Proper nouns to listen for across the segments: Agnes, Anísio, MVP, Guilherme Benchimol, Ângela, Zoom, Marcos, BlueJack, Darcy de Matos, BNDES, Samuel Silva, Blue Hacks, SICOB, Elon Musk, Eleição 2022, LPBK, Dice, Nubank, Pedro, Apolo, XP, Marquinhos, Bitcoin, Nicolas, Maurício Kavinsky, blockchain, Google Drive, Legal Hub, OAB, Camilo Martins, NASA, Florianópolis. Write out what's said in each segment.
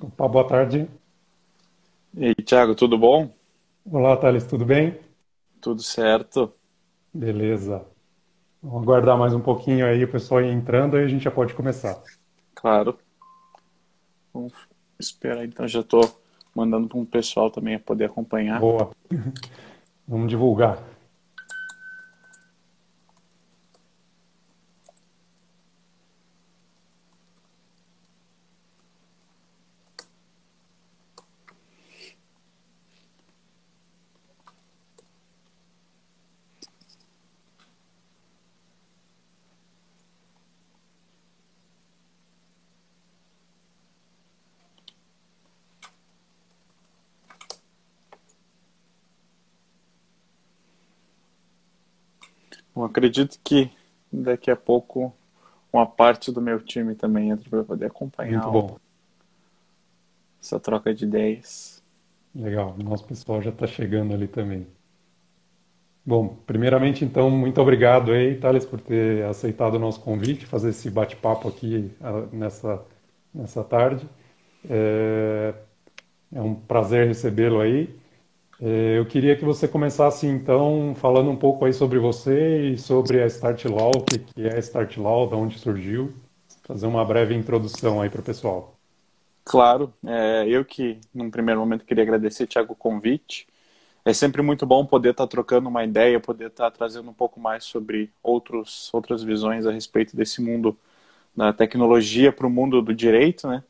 Opa, boa tarde. E aí, Thiago, tudo bom? Olá, Thales, tudo bem? Tudo certo. Beleza. Vamos aguardar mais um pouquinho aí, o pessoal ir entrando, aí a gente já pode começar. Claro. Vamos esperar, então já estou mandando para um pessoal também a poder acompanhar. Boa. Vamos divulgar. Eu acredito que daqui a pouco uma parte do meu time também entra para poder acompanhar. Muito bom. Essa troca de ideias. Legal, o nosso pessoal já está chegando ali também. Bom, primeiramente, então, muito obrigado aí, Thales, por ter aceitado o nosso convite, fazer esse bate-papo aqui nessa tarde. É um prazer recebê-lo aí. Eu queria que você começasse, então, falando um pouco aí sobre você e sobre a StartLaw, o que é a StartLaw, de onde surgiu, fazer uma breve introdução aí para o pessoal. Claro, eu que, num primeiro momento, queria agradecer, Thiago, o convite. É sempre muito bom poder estar trocando uma ideia, poder estar trazendo um pouco mais sobre outras visões a respeito desse mundo da tecnologia para o mundo do direito, né?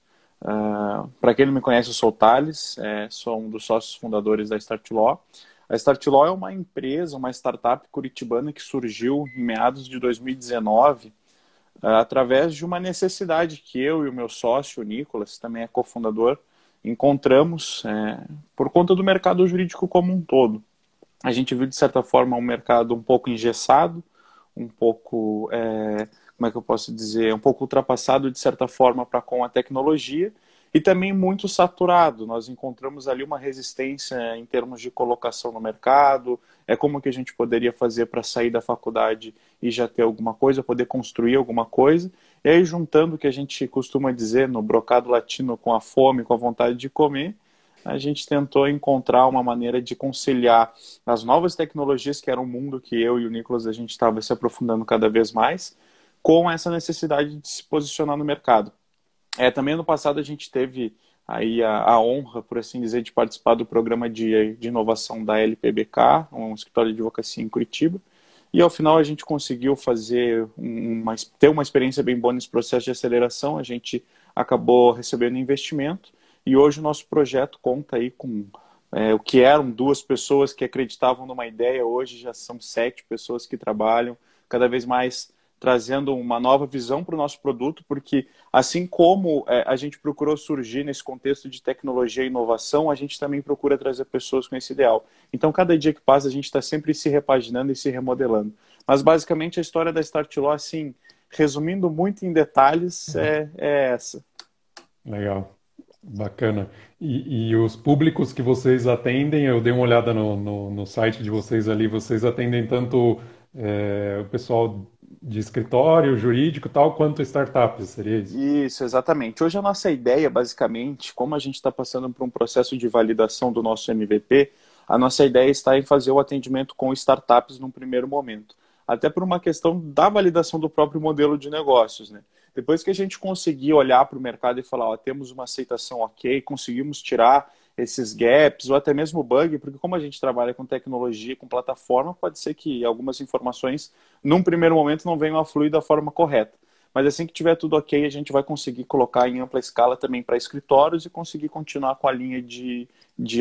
Para quem não me conhece, eu sou o Thales, sou um dos sócios fundadores da StartLaw. A StartLaw é uma empresa, uma startup curitibana que surgiu em meados de 2019 através de uma necessidade que eu e o meu sócio, o Nicolas, também é cofundador, encontramos por conta do mercado jurídico como um todo. A gente viu, de certa forma, um mercado um pouco engessado, um pouco... como é que eu posso dizer, um pouco ultrapassado, de certa forma, para com a tecnologia, e também muito saturado. Nós encontramos ali uma resistência em termos de colocação no mercado, como que a gente poderia fazer para sair da faculdade e já ter alguma coisa, poder construir alguma coisa, e aí juntando o que a gente costuma dizer no brocado latino com a fome, com a vontade de comer, a gente tentou encontrar uma maneira de conciliar as novas tecnologias, que era um mundo que eu e o Nicolas a gente estava se aprofundando cada vez mais, com essa necessidade de se posicionar no mercado. Também no passado a gente teve aí a honra, por assim dizer, de participar do programa de inovação da LPBK, um escritório de advocacia em Curitiba, e ao final a gente conseguiu fazer ter uma experiência bem boa nesse processo de aceleração, a gente acabou recebendo investimento, e hoje o nosso projeto conta aí com o que eram 2 pessoas que acreditavam numa ideia, hoje já são 7 pessoas que trabalham, cada vez mais trazendo uma nova visão para o nosso produto, porque assim como a gente procurou surgir nesse contexto de tecnologia e inovação, a gente também procura trazer pessoas com esse ideal. Então, cada dia que passa, a gente está sempre se repaginando e se remodelando. Mas, basicamente, a história da StartLaw, assim, resumindo muito em detalhes, é essa. Legal. Bacana. E os públicos que vocês atendem, eu dei uma olhada no site de vocês ali, vocês atendem tanto o pessoal de escritório, jurídico, tal, quanto startups, seria isso? Isso, exatamente. Hoje a nossa ideia, basicamente, como a gente está passando por um processo de validação do nosso MVP, a nossa ideia está em fazer o atendimento com startups num primeiro momento. Até por uma questão da validação do próprio modelo de negócios, né? Depois que a gente conseguir olhar para o mercado e falar, ó, temos uma aceitação ok, conseguimos tirar esses gaps ou até mesmo bug, porque como a gente trabalha com tecnologia, com plataforma, pode ser que algumas informações, num primeiro momento, não venham a fluir da forma correta. Mas assim que tiver tudo ok, a gente vai conseguir colocar em ampla escala também para escritórios e conseguir continuar com a linha de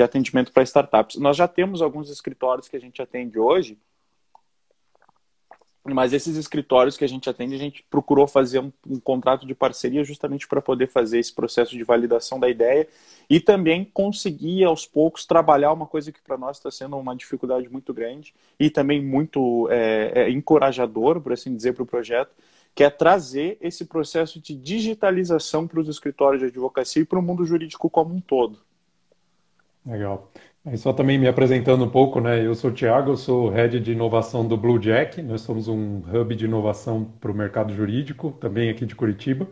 atendimento para startups. Nós já temos alguns escritórios que a gente atende hoje, mas esses escritórios que a gente atende, a gente procurou fazer um contrato de parceria justamente para poder fazer esse processo de validação da ideia e também conseguir, aos poucos, trabalhar uma coisa que para nós está sendo uma dificuldade muito grande e também muito encorajador, por assim dizer, para o projeto, que é trazer esse processo de digitalização para os escritórios de advocacia e para o mundo jurídico como um todo. Legal. Aí só também me apresentando um pouco, né? Eu sou o Thiago, eu sou Head de Inovação do BlueJack. Nós somos um hub de inovação para o mercado jurídico, também aqui de Curitiba.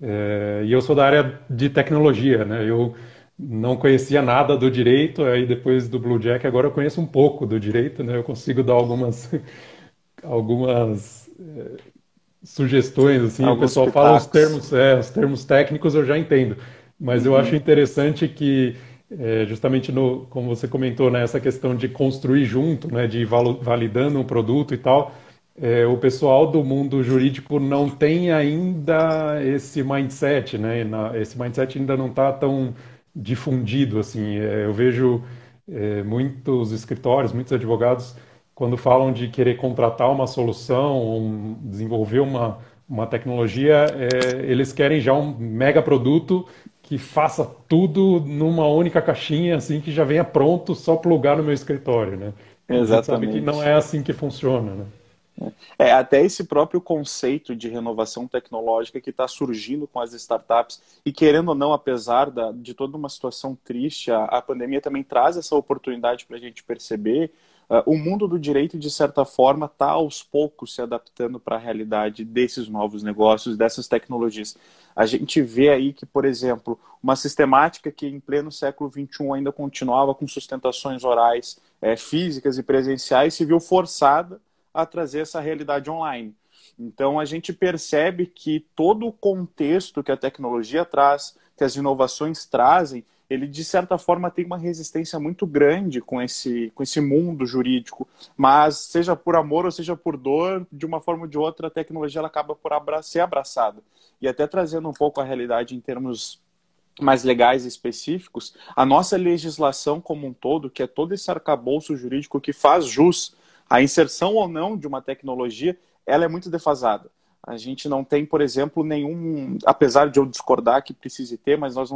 E eu sou da área de tecnologia, né? Eu não conhecia nada do direito, aí depois do BlueJack agora eu conheço um pouco do direito, né? Eu consigo dar algumas sugestões, assim, o pessoal fala os termos técnicos eu já entendo, mas eu acho interessante que justamente no, como você comentou, né, essa questão de construir junto, né, de ir validando um produto e tal, o pessoal do mundo jurídico não tem ainda esse mindset, né, esse mindset ainda não está tão difundido, assim. Eu vejo muitos escritórios, muitos advogados, quando falam de querer contratar uma solução, desenvolver uma tecnologia, eles querem já um mega produto que faça tudo numa única caixinha, assim, que já venha pronto, só plugar no meu escritório, né? Exatamente. Sabe que não é assim que funciona, né? Até esse próprio conceito de renovação tecnológica que está surgindo com as startups e, querendo ou não, apesar de toda uma situação triste, a pandemia também traz essa oportunidade para a gente perceber. O mundo do direito, de certa forma, está aos poucos se adaptando para a realidade desses novos negócios, dessas tecnologias. A gente vê aí que, por exemplo, uma sistemática que em pleno século XXI ainda continuava com sustentações orais, físicas e presenciais, se viu forçada a trazer essa realidade online. Então, a gente percebe que todo o contexto que a tecnologia traz, que as inovações trazem, ele, de certa forma, tem uma resistência muito grande com esse mundo jurídico. Mas, seja por amor ou seja por dor, de uma forma ou de outra, a tecnologia ela acaba por ser abraçada. E até trazendo um pouco a realidade em termos mais legais e específicos, a nossa legislação como um todo, que é todo esse arcabouço jurídico que faz jus à inserção ou não de uma tecnologia, ela é muito defasada. A gente não tem, por exemplo, nenhum, apesar de eu discordar que precise ter, mas nós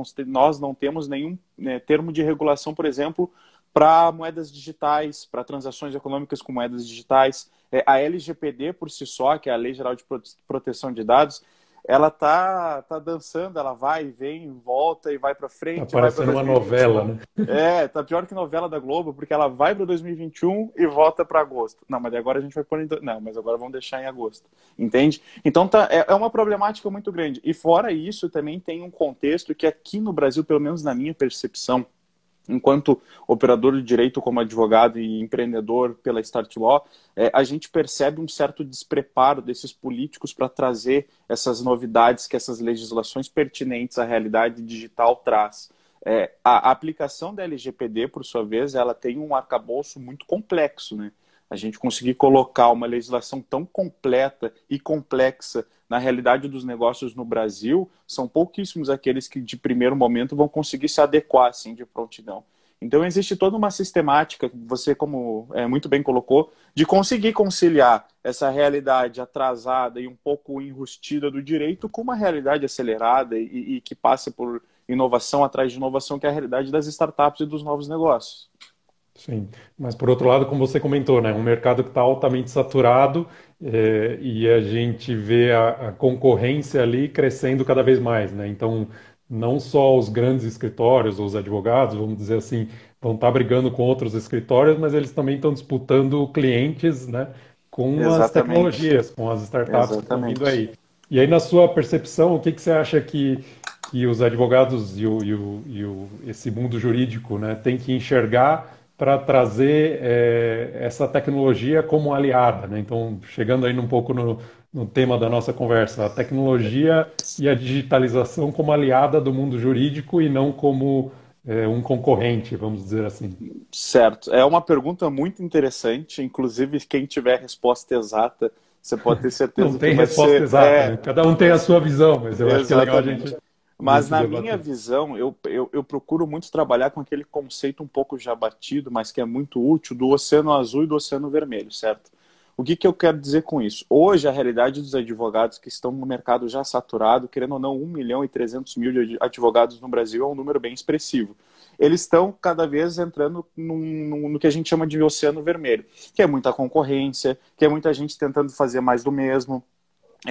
não temos nenhum, né, termo de regulação, por exemplo, para moedas digitais, para transações econômicas com moedas digitais. A LGPD, por si só, que é a Lei Geral de Proteção de Dados, ela tá dançando, ela vai, vem, volta e vai para frente. Tá parecendo uma novela, né? Tá pior que novela da Globo, porque ela vai para 2021 e volta para agosto. Não, mas agora a gente vai pôr em... Não, mas agora vamos deixar em agosto, entende? Então é uma problemática muito grande. E fora isso, também tem um contexto que aqui no Brasil, pelo menos na minha percepção, enquanto operador de direito, como advogado e empreendedor pela StartLaw, a gente percebe um certo despreparo desses políticos para trazer essas novidades que essas legislações pertinentes à realidade digital traz. A aplicação da LGPD, por sua vez, ela tem um arcabouço muito complexo, né? A gente conseguir colocar uma legislação tão completa e complexa na realidade dos negócios no Brasil, são pouquíssimos aqueles que de primeiro momento vão conseguir se adequar assim de prontidão. Então existe toda uma sistemática, você como muito bem colocou, de conseguir conciliar essa realidade atrasada e um pouco enrustida do direito com uma realidade acelerada e que passa por inovação atrás de inovação, que é a realidade das startups e dos novos negócios. Sim, mas por outro lado, como você comentou, né, um mercado que está altamente saturado e a gente vê a concorrência ali crescendo cada vez mais, né? Então, não só os grandes escritórios, os advogados, vamos dizer assim, vão estar brigando com outros escritórios, mas eles também estão disputando clientes, né, com as tecnologias, com as startups que estão vindo aí. E aí, na sua percepção, o que você acha que os advogados e esse mundo jurídico, né, tem que enxergar para trazer essa tecnologia como aliada, né? Então, chegando aí um pouco no tema da nossa conversa, a tecnologia e a digitalização como aliada do mundo jurídico e não como um concorrente, vamos dizer assim. Certo. É uma pergunta muito interessante, inclusive quem tiver resposta exata, você pode ter certeza. Não tem que resposta exata, né? Cada um tem a sua visão, mas eu acho que é legal a gente... Mas na minha visão, eu procuro muito trabalhar com aquele conceito um pouco já batido, mas que é muito útil, do oceano azul e do oceano vermelho, certo? O que eu quero dizer com isso? Hoje, a realidade dos advogados que estão no mercado já saturado, querendo ou não, 1.300.000 de advogados no Brasil é um número bem expressivo. Eles estão cada vez entrando no que a gente chama de oceano vermelho, que é muita concorrência, que é muita gente tentando fazer mais do mesmo.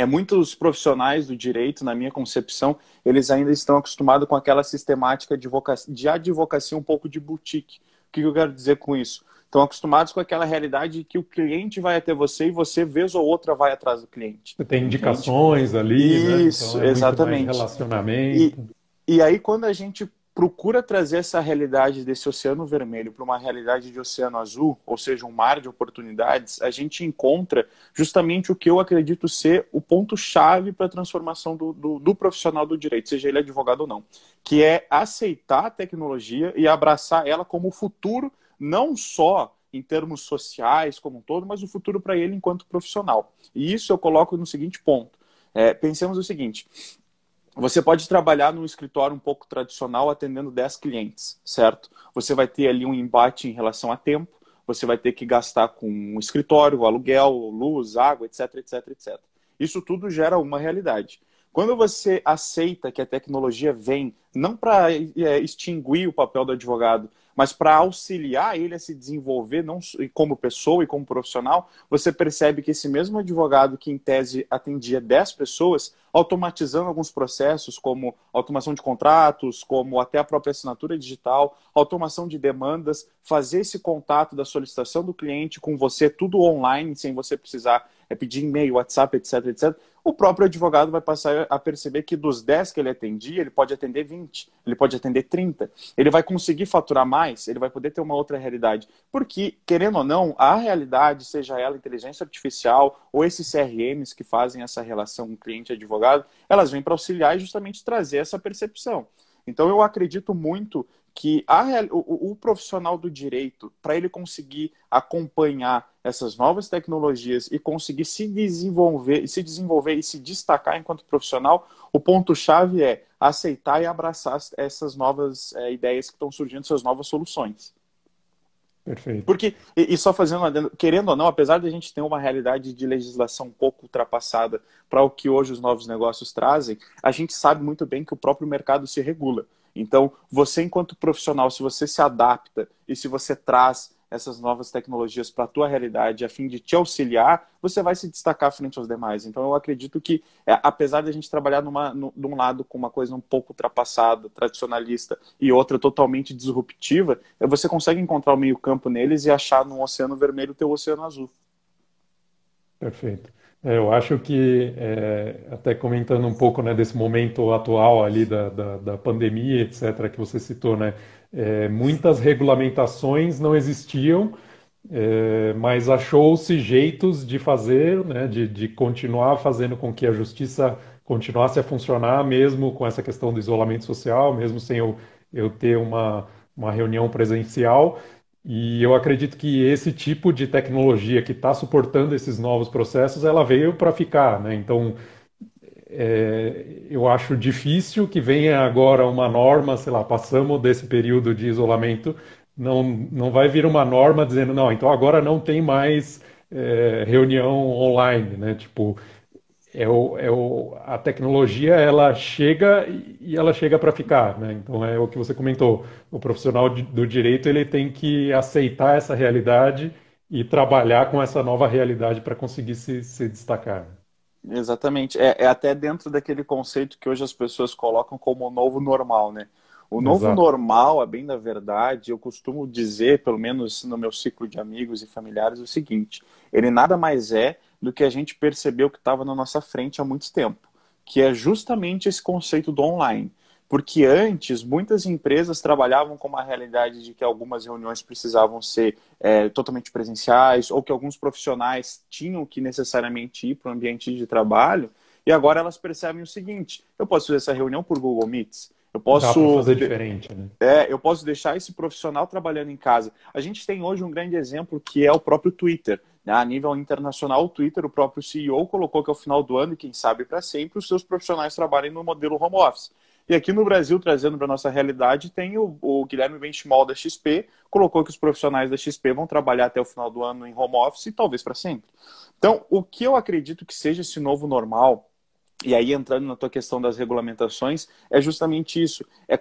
Muitos profissionais do direito, na minha concepção, eles ainda estão acostumados com aquela sistemática de advocacia um pouco de boutique. O que eu quero dizer com isso? estão acostumados com aquela realidade de que o cliente vai até você e você, vez ou outra, vai atrás do cliente. Você tem indicações ali, isso, né? Então, é exatamente. Relacionamento. E aí, quando a gente procura trazer essa realidade desse oceano vermelho para uma realidade de oceano azul, ou seja, um mar de oportunidades, a gente encontra justamente o que eu acredito ser o ponto-chave para a transformação do profissional do direito, seja ele advogado ou não, que é aceitar a tecnologia e abraçar ela como o futuro, não só em termos sociais como um todo, mas o futuro para ele enquanto profissional. E isso eu coloco no seguinte ponto. Pensemos o seguinte: você pode trabalhar num escritório um pouco tradicional atendendo 10 clientes, certo? Você vai ter ali um embate em relação a tempo, você vai ter que gastar com o escritório, aluguel, luz, água, etc, etc, etc. Isso tudo gera uma realidade. Quando você aceita que a tecnologia vem, não para extinguir o papel do advogado, mas para auxiliar ele a se desenvolver não como pessoa e como profissional, você percebe que esse mesmo advogado que, em tese, atendia 10 pessoas, automatizando alguns processos, como automação de contratos, como até a própria assinatura digital, automação de demandas, fazer esse contato da solicitação do cliente com você, tudo online, sem você precisar pedir e-mail, WhatsApp, etc, etc. O próprio advogado vai passar a perceber que dos 10 que ele atendia, ele pode atender 20, ele pode atender 30. Ele vai conseguir faturar mais, ele vai poder ter uma outra realidade. Porque, querendo ou não, a realidade, seja ela inteligência artificial ou esses CRMs que fazem essa relação cliente-advogado, elas vêm para auxiliar e justamente trazer essa percepção. Então, eu acredito muito que o profissional do direito, para ele conseguir acompanhar essas novas tecnologias e conseguir se desenvolver e se destacar enquanto profissional, o ponto-chave é aceitar e abraçar essas novas ideias que estão surgindo, essas novas soluções. Perfeito. Porque, e só fazendo, querendo ou não, apesar de a gente ter uma realidade de legislação um pouco ultrapassada para o que hoje os novos negócios trazem, a gente sabe muito bem que o próprio mercado se regula. Então, você enquanto profissional, se você se adapta e se você traz essas novas tecnologias para a tua realidade a fim de te auxiliar, você vai se destacar frente aos demais. Então, eu acredito que, apesar de a gente trabalhar de um lado com uma coisa um pouco ultrapassada, tradicionalista, e outra totalmente disruptiva, você consegue encontrar o meio campo neles e achar num oceano vermelho o teu oceano azul. Perfeito. Eu acho que, até comentando um pouco, né, desse momento atual ali da pandemia, etc., que você citou, né, muitas regulamentações não existiam, mas achou-se jeitos de fazer, né, de continuar fazendo com que a justiça continuasse a funcionar, mesmo com essa questão do isolamento social, mesmo sem eu ter uma reunião presencial. E eu acredito que esse tipo de tecnologia que está suportando esses novos processos, ela veio para ficar, né? Então, eu acho difícil que venha agora uma norma, sei lá, passamos desse período de isolamento, não vai vir uma norma dizendo, não, então agora não tem mais reunião online, né? Tipo, a tecnologia, ela chega e ela chega para ficar, né? Então é o que você comentou, o profissional do direito, ele tem que aceitar essa realidade e trabalhar com essa nova realidade para conseguir se destacar. Exatamente, é até dentro daquele conceito que hoje as pessoas colocam como o novo normal, né? O novo Exato. Normal, a bem da verdade, eu costumo dizer, pelo menos no meu ciclo de amigos e familiares, o seguinte: ele nada mais é do que a gente percebeu que estava na nossa frente há muito tempo, que é justamente esse conceito do online. Porque antes, muitas empresas trabalhavam com uma realidade de que algumas reuniões precisavam ser totalmente presenciais, ou que alguns profissionais tinham que necessariamente ir para o ambiente de trabalho, e agora elas percebem o seguinte: eu posso fazer essa reunião por Google Meets, eu posso fazer diferente, né? Eu posso deixar esse profissional trabalhando em casa. A gente tem hoje um grande exemplo que é o próprio Twitter. A nível internacional, o Twitter, o próprio CEO, colocou que ao final do ano, e quem sabe para sempre, os seus profissionais trabalhem no modelo home office. E aqui no Brasil, trazendo para a nossa realidade, tem o Guilherme Benchimol da XP, colocou que os profissionais da XP vão trabalhar até o final do ano em home office e talvez para sempre. Então, o que eu acredito que seja esse novo normal, e aí entrando na tua questão das regulamentações, é justamente isso, é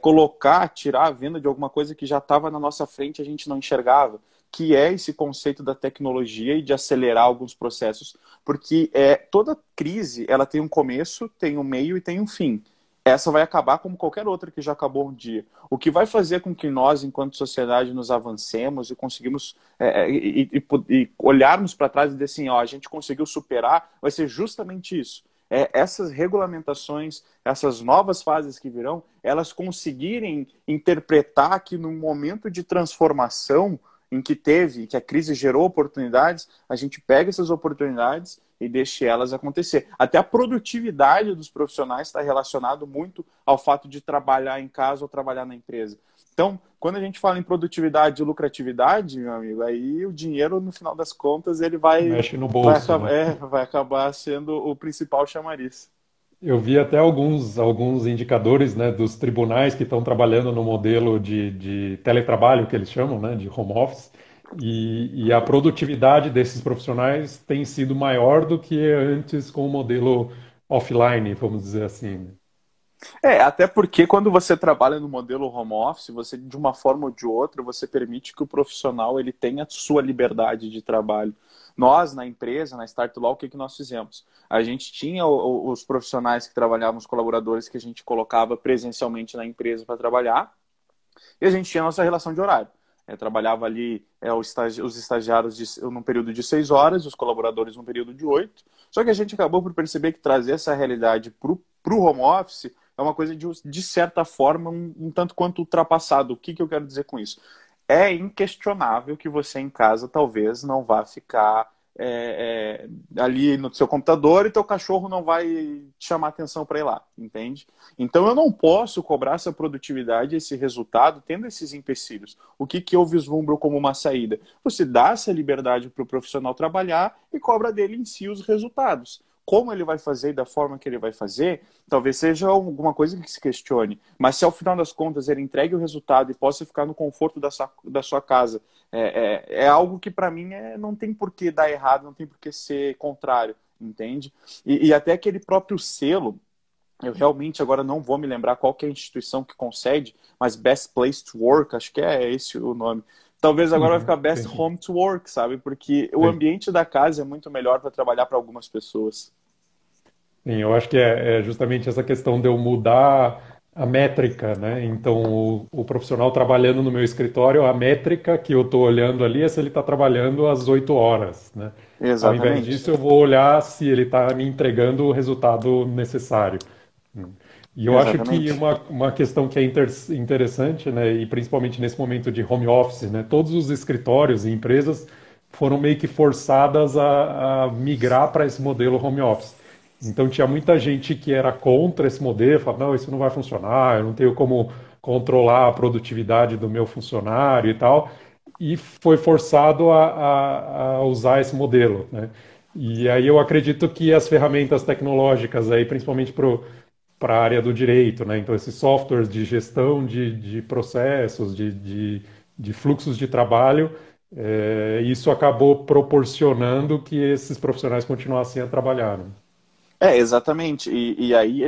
tirar a venda de alguma coisa que já estava na nossa frente e a gente não enxergava, que é esse conceito da tecnologia e de acelerar alguns processos, porque toda crise ela tem um começo, tem um meio e tem um fim. essa vai acabar como qualquer outra que já acabou um dia. O que vai fazer com que nós, enquanto sociedade, nos avancemos e conseguimos olharmos para trás e dizer assim, ó, a gente conseguiu superar, vai ser justamente isso. É, essas regulamentações, essas novas fases que virão, elas conseguirem interpretar que num momento de transformação em que teve, que a crise gerou oportunidades, a gente pega essas oportunidades e deixa elas acontecer. Até a produtividade dos profissionais está relacionada muito ao fato de trabalhar em casa ou trabalhar na empresa. Então, quando a gente fala em produtividade e lucratividade, meu amigo, aí o dinheiro, no final das contas, ele vai... Mexe no bolso. Vai acabar sendo o principal chamariz. Eu vi até alguns indicadores, né, dos tribunais que estão trabalhando no modelo de teletrabalho, que eles chamam, né, de home office, e a produtividade desses profissionais tem sido maior do que antes com o modelo offline, vamos dizer assim. É, até porque quando você trabalha no modelo home office, você de uma forma ou de outra, você permite que o profissional ele tenha a sua liberdade de trabalho. Nós, na empresa, na StartLaw, o que nós fizemos? A gente tinha os profissionais que trabalhavam, os colaboradores que a gente colocava presencialmente na empresa para trabalhar, e a gente tinha a nossa relação de horário. Eu trabalhava ali os estagiários num período de 6 horas, os colaboradores num período de 8. Só que a gente acabou por perceber que trazer essa realidade para o home office é uma coisa de certa forma um tanto quanto ultrapassado. O que eu quero dizer com isso? É inquestionável que você em casa talvez não vá ficar ali no seu computador e teu cachorro não vai te chamar atenção para ir lá, entende? Então eu não posso cobrar essa produtividade, esse resultado, tendo esses empecilhos. O que eu vislumbro como uma saída? Você dá essa liberdade para o profissional trabalhar e cobra dele em si os resultados. Como ele vai fazer e da forma que ele vai fazer, talvez seja alguma coisa que se questione. Mas se ao final das contas ele entregue o resultado e possa ficar no conforto da sua casa, é algo que para mim não tem por que dar errado, não tem por que ser contrário, entende? E até aquele próprio selo, eu realmente agora não vou me lembrar qual que é a instituição que concede, mas Best Place to Work, acho que é esse o nome. Talvez agora vai ficar Best Home to Work, sabe? Porque o ambiente da casa é muito melhor para trabalhar para algumas pessoas. Sim, eu acho que é justamente essa questão de eu mudar a métrica, né? Então, o profissional trabalhando no meu escritório, a métrica que eu estou olhando ali é se ele está trabalhando às 8 horas, né? Exatamente. Ao invés disso, eu vou olhar se ele está me entregando o resultado necessário. E eu Exatamente. Acho que uma questão que é interessante, né, e principalmente nesse momento de home office, né, todos os escritórios e empresas foram meio que forçadas a migrar para esse modelo home office. Então tinha muita gente que era contra esse modelo, falava, não, isso não vai funcionar, eu não tenho como controlar a produtividade do meu funcionário e tal, e foi forçado a usar esse modelo, né? E aí eu acredito que as ferramentas tecnológicas, aí, principalmente para a área do direito, né? Então, esses softwares de gestão de processos, de fluxos de trabalho, isso acabou proporcionando que esses profissionais continuassem a trabalhar, né? Exatamente. E aí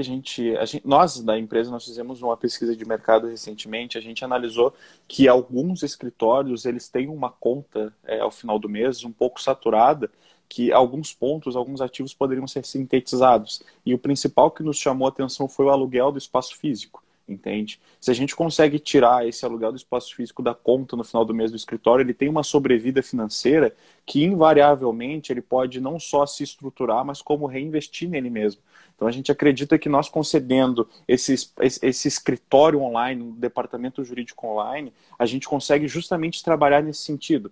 nós da empresa, nós fizemos uma pesquisa de mercado recentemente, a gente analisou que alguns escritórios, eles têm uma conta ao final do mês um pouco saturada, que alguns pontos, alguns ativos poderiam ser sintetizados. E o principal que nos chamou a atenção foi o aluguel do espaço físico, entende? Se a gente consegue tirar esse aluguel do espaço físico da conta no final do mês do escritório, ele tem uma sobrevida financeira que, invariavelmente, ele pode não só se estruturar, mas como reinvestir nele mesmo. Então, a gente acredita que nós concedendo esse escritório online, um departamento jurídico online, a gente consegue justamente trabalhar nesse sentido.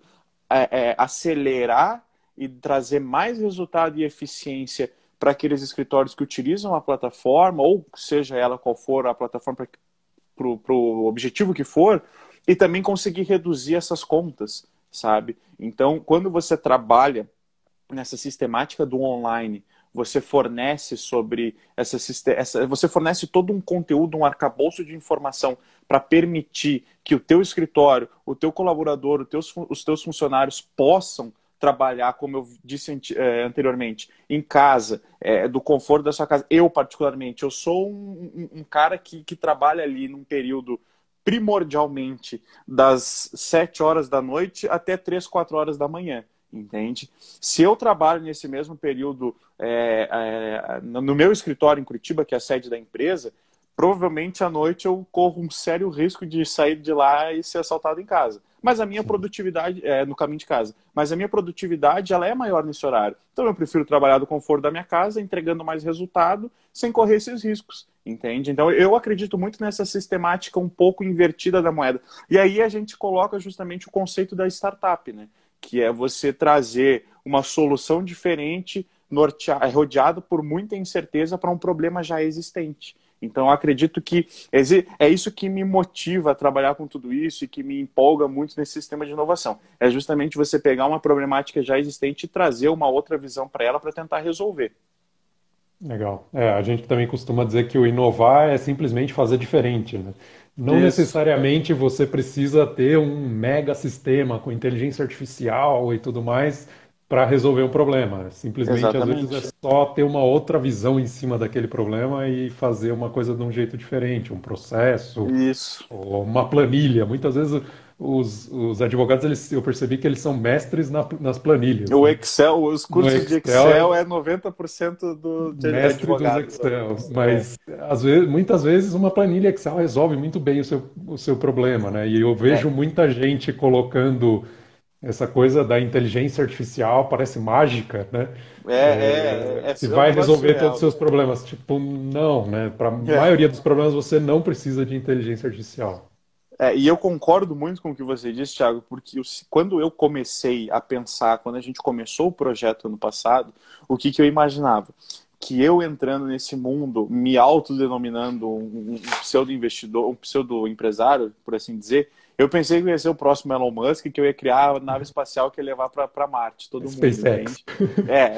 Acelerar e trazer mais resultado e eficiência para aqueles escritórios que utilizam a plataforma, ou seja ela qual for a plataforma para o objetivo que for, e também conseguir reduzir essas contas, sabe? Então, quando você trabalha nessa sistemática do online, você fornece você fornece todo um conteúdo, um arcabouço de informação para permitir que o teu escritório, o teu colaborador, os teus funcionários possam trabalhar, como eu disse anteriormente, em casa, do conforto da sua casa. Eu, particularmente, eu sou um cara que trabalha ali num período primordialmente das 7 horas da noite até 3, 4 horas da manhã, entende? Se eu trabalho nesse mesmo período no meu escritório em Curitiba, que é a sede da empresa, provavelmente à noite eu corro um sério risco de sair de lá e ser assaltado em casa. Mas a minha produtividade, no caminho de casa, mas a minha produtividade ela é maior nesse horário. Então eu prefiro trabalhar do conforto da minha casa, entregando mais resultado, sem correr esses riscos, entende? Então eu acredito muito nessa sistemática um pouco invertida da moeda. E aí a gente coloca justamente o conceito da startup, né? Que é você trazer uma solução diferente, rodeado por muita incerteza para um problema já existente. Então, eu acredito que é isso que me motiva a trabalhar com tudo isso e que me empolga muito nesse sistema de inovação. É justamente você pegar uma problemática já existente e trazer uma outra visão para ela para tentar resolver. Legal. A gente também costuma dizer que o inovar é simplesmente fazer diferente, né? Não necessariamente você precisa ter um mega sistema com inteligência artificial e tudo mais para resolver um problema. Simplesmente, às vezes, é só ter uma outra visão em cima daquele problema e fazer uma coisa de um jeito diferente, um processo, ou uma planilha. Muitas vezes os advogados, eu percebi que eles são mestres nas planilhas. O Excel, os cursos Excel, de Excel é 90% de mestre advogados. Dos Excel, mas muitas vezes uma planilha Excel resolve muito bem o seu problema, né? E eu vejo muita gente colocando... Essa coisa da inteligência artificial parece mágica, né? Se vai resolver todos os seus problemas. Tipo, não, né? Para a maioria dos problemas você não precisa de inteligência artificial. E eu concordo muito com o que você disse, Thiago, porque quando eu comecei a pensar, quando a gente começou o projeto ano passado, o que eu imaginava? Que eu entrando nesse mundo, me autodenominando um pseudo-investidor, um pseudo-empresário, por assim dizer, eu pensei que eu ia ser o próximo Elon Musk, que eu ia criar a nave espacial que ia levar para Marte, todo mundo. SpaceX.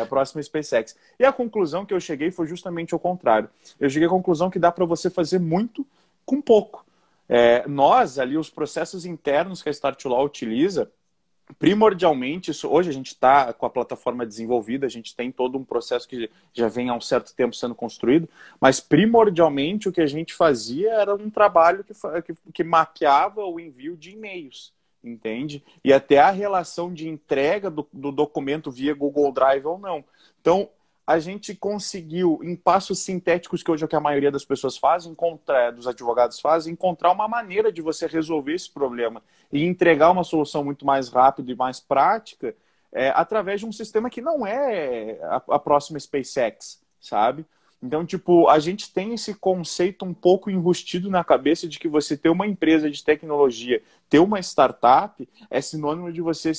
A próxima SpaceX. E a conclusão que eu cheguei foi justamente o contrário. Eu cheguei à conclusão que dá para você fazer muito com pouco. Nós, ali, os processos internos que a StartLaw utiliza, primordialmente, hoje a gente está com a plataforma desenvolvida, a gente tem todo um processo que já vem há um certo tempo sendo construído, mas primordialmente o que a gente fazia era um trabalho que mapeava o envio de e-mails, entende? E até a relação de entrega do documento via Google Drive ou não. Então, a gente conseguiu, em passos sintéticos, que hoje é o que a maioria das pessoas faz, dos advogados fazem, encontrar uma maneira de você resolver esse problema e entregar uma solução muito mais rápida e mais prática através de um sistema que não é a próxima SpaceX, sabe? Então, tipo, a gente tem esse conceito um pouco enrustido na cabeça de que você ter uma empresa de tecnologia, ter uma startup, é sinônimo de você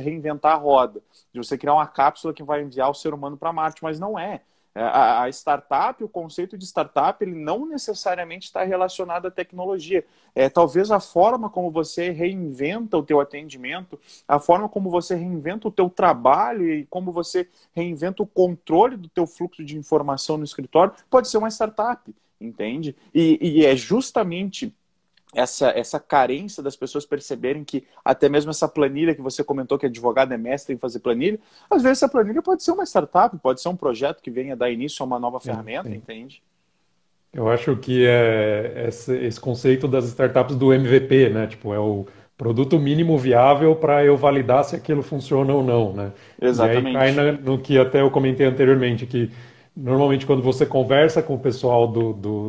reinventar a roda, de você criar uma cápsula que vai enviar o ser humano para Marte, mas não é. A startup, o conceito de startup, ele não necessariamente está relacionado à tecnologia. Talvez a forma como você reinventa o teu atendimento, a forma como você reinventa o teu trabalho e como você reinventa o controle do teu fluxo de informação no escritório, pode ser uma startup, entende? E é justamente... Essa carência das pessoas perceberem que até mesmo essa planilha que você comentou que advogado é mestre em fazer planilha, às vezes essa planilha pode ser uma startup, pode ser um projeto que venha dar início a uma nova ferramenta, entende? Eu acho que esse conceito das startups do MVP, né? Tipo, é o produto mínimo viável para eu validar se aquilo funciona ou não, né? Exatamente. E aí cai no que até eu comentei anteriormente, que normalmente quando você conversa com o pessoal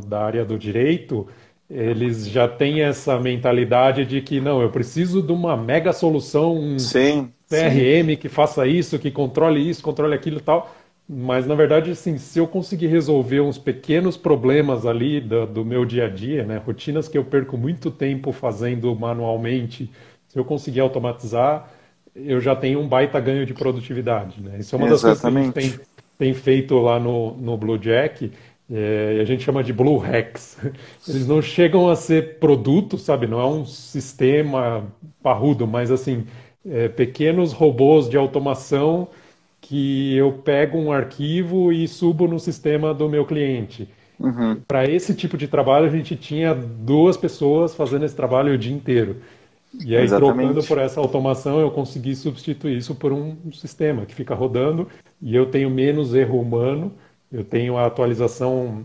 da área do direito... Eles já têm essa mentalidade de que, não, eu preciso de uma mega solução, um CRM que faça isso, que controle isso, controle aquilo e tal. Mas, na verdade, assim, se eu conseguir resolver uns pequenos problemas ali do meu dia a dia, né, rotinas que eu perco muito tempo fazendo manualmente, se eu conseguir automatizar, eu já tenho um baita ganho de produtividade, né? Isso é uma das coisas que a gente tem feito lá no BlueJack. A gente chama de Blue Hacks. Eles não chegam a ser produto, sabe? Não é um sistema parrudo, mas assim, pequenos robôs de automação que eu pego um arquivo e subo no sistema do meu cliente. Uhum. Para esse tipo de trabalho, a gente tinha 2 pessoas fazendo esse trabalho o dia inteiro. E aí, trocando por essa automação, eu consegui substituir isso por um sistema que fica rodando e eu tenho menos erro humano. Eu tenho a atualização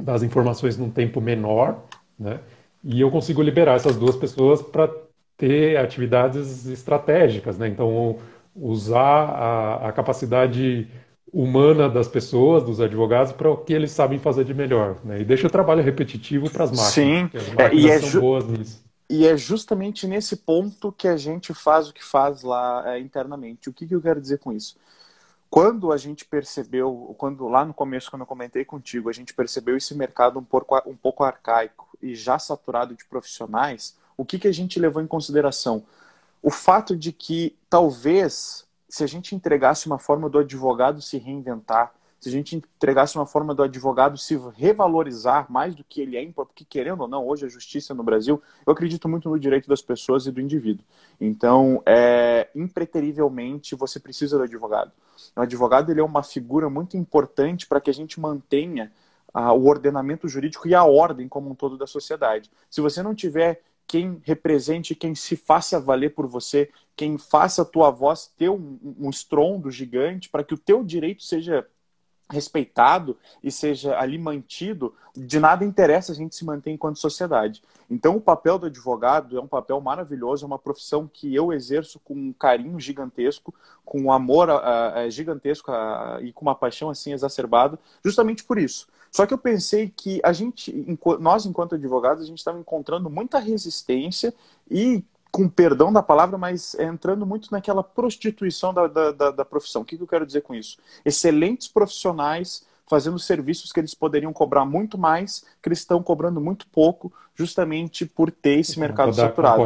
das informações num tempo menor, né? E eu consigo liberar essas 2 pessoas para ter atividades estratégicas, né? Então, usar a capacidade humana das pessoas, dos advogados, para o que eles sabem fazer de melhor, né? E deixa o trabalho repetitivo para as máquinas. Sim, as máquinas são boas nisso. E é justamente nesse ponto que a gente faz o que faz lá internamente. O que eu quero dizer com isso? Quando a gente percebeu, lá no começo, quando eu comentei contigo, a gente percebeu esse mercado um pouco arcaico e já saturado de profissionais, o que a gente levou em consideração? O fato de que, talvez, se a gente entregasse uma forma do advogado se reinventar, se a gente entregasse uma forma do advogado se revalorizar mais do que ele é, porque querendo ou não, hoje a justiça no Brasil, eu acredito muito no direito das pessoas e do indivíduo. Então, impreterivelmente, você precisa do advogado. O advogado ele é uma figura muito importante para que a gente mantenha o ordenamento jurídico e a ordem como um todo da sociedade. Se você não tiver quem represente, quem se faça valer por você, quem faça a tua voz ter um estrondo gigante para que o teu direito seja respeitado e seja ali mantido, de nada interessa a gente se manter enquanto sociedade. Então o papel do advogado é um papel maravilhoso, é uma profissão que eu exerço com um carinho gigantesco, com um amor gigantesco e com uma paixão assim exacerbada, justamente por isso. Só que eu pensei que a gente, nós enquanto advogados, a gente estava encontrando muita resistência e, com perdão da palavra, mas entrando muito naquela prostituição da profissão. O que eu quero dizer com isso? Excelentes profissionais fazendo serviços que eles poderiam cobrar muito mais, que eles estão cobrando muito pouco, justamente por ter esse mercado saturado.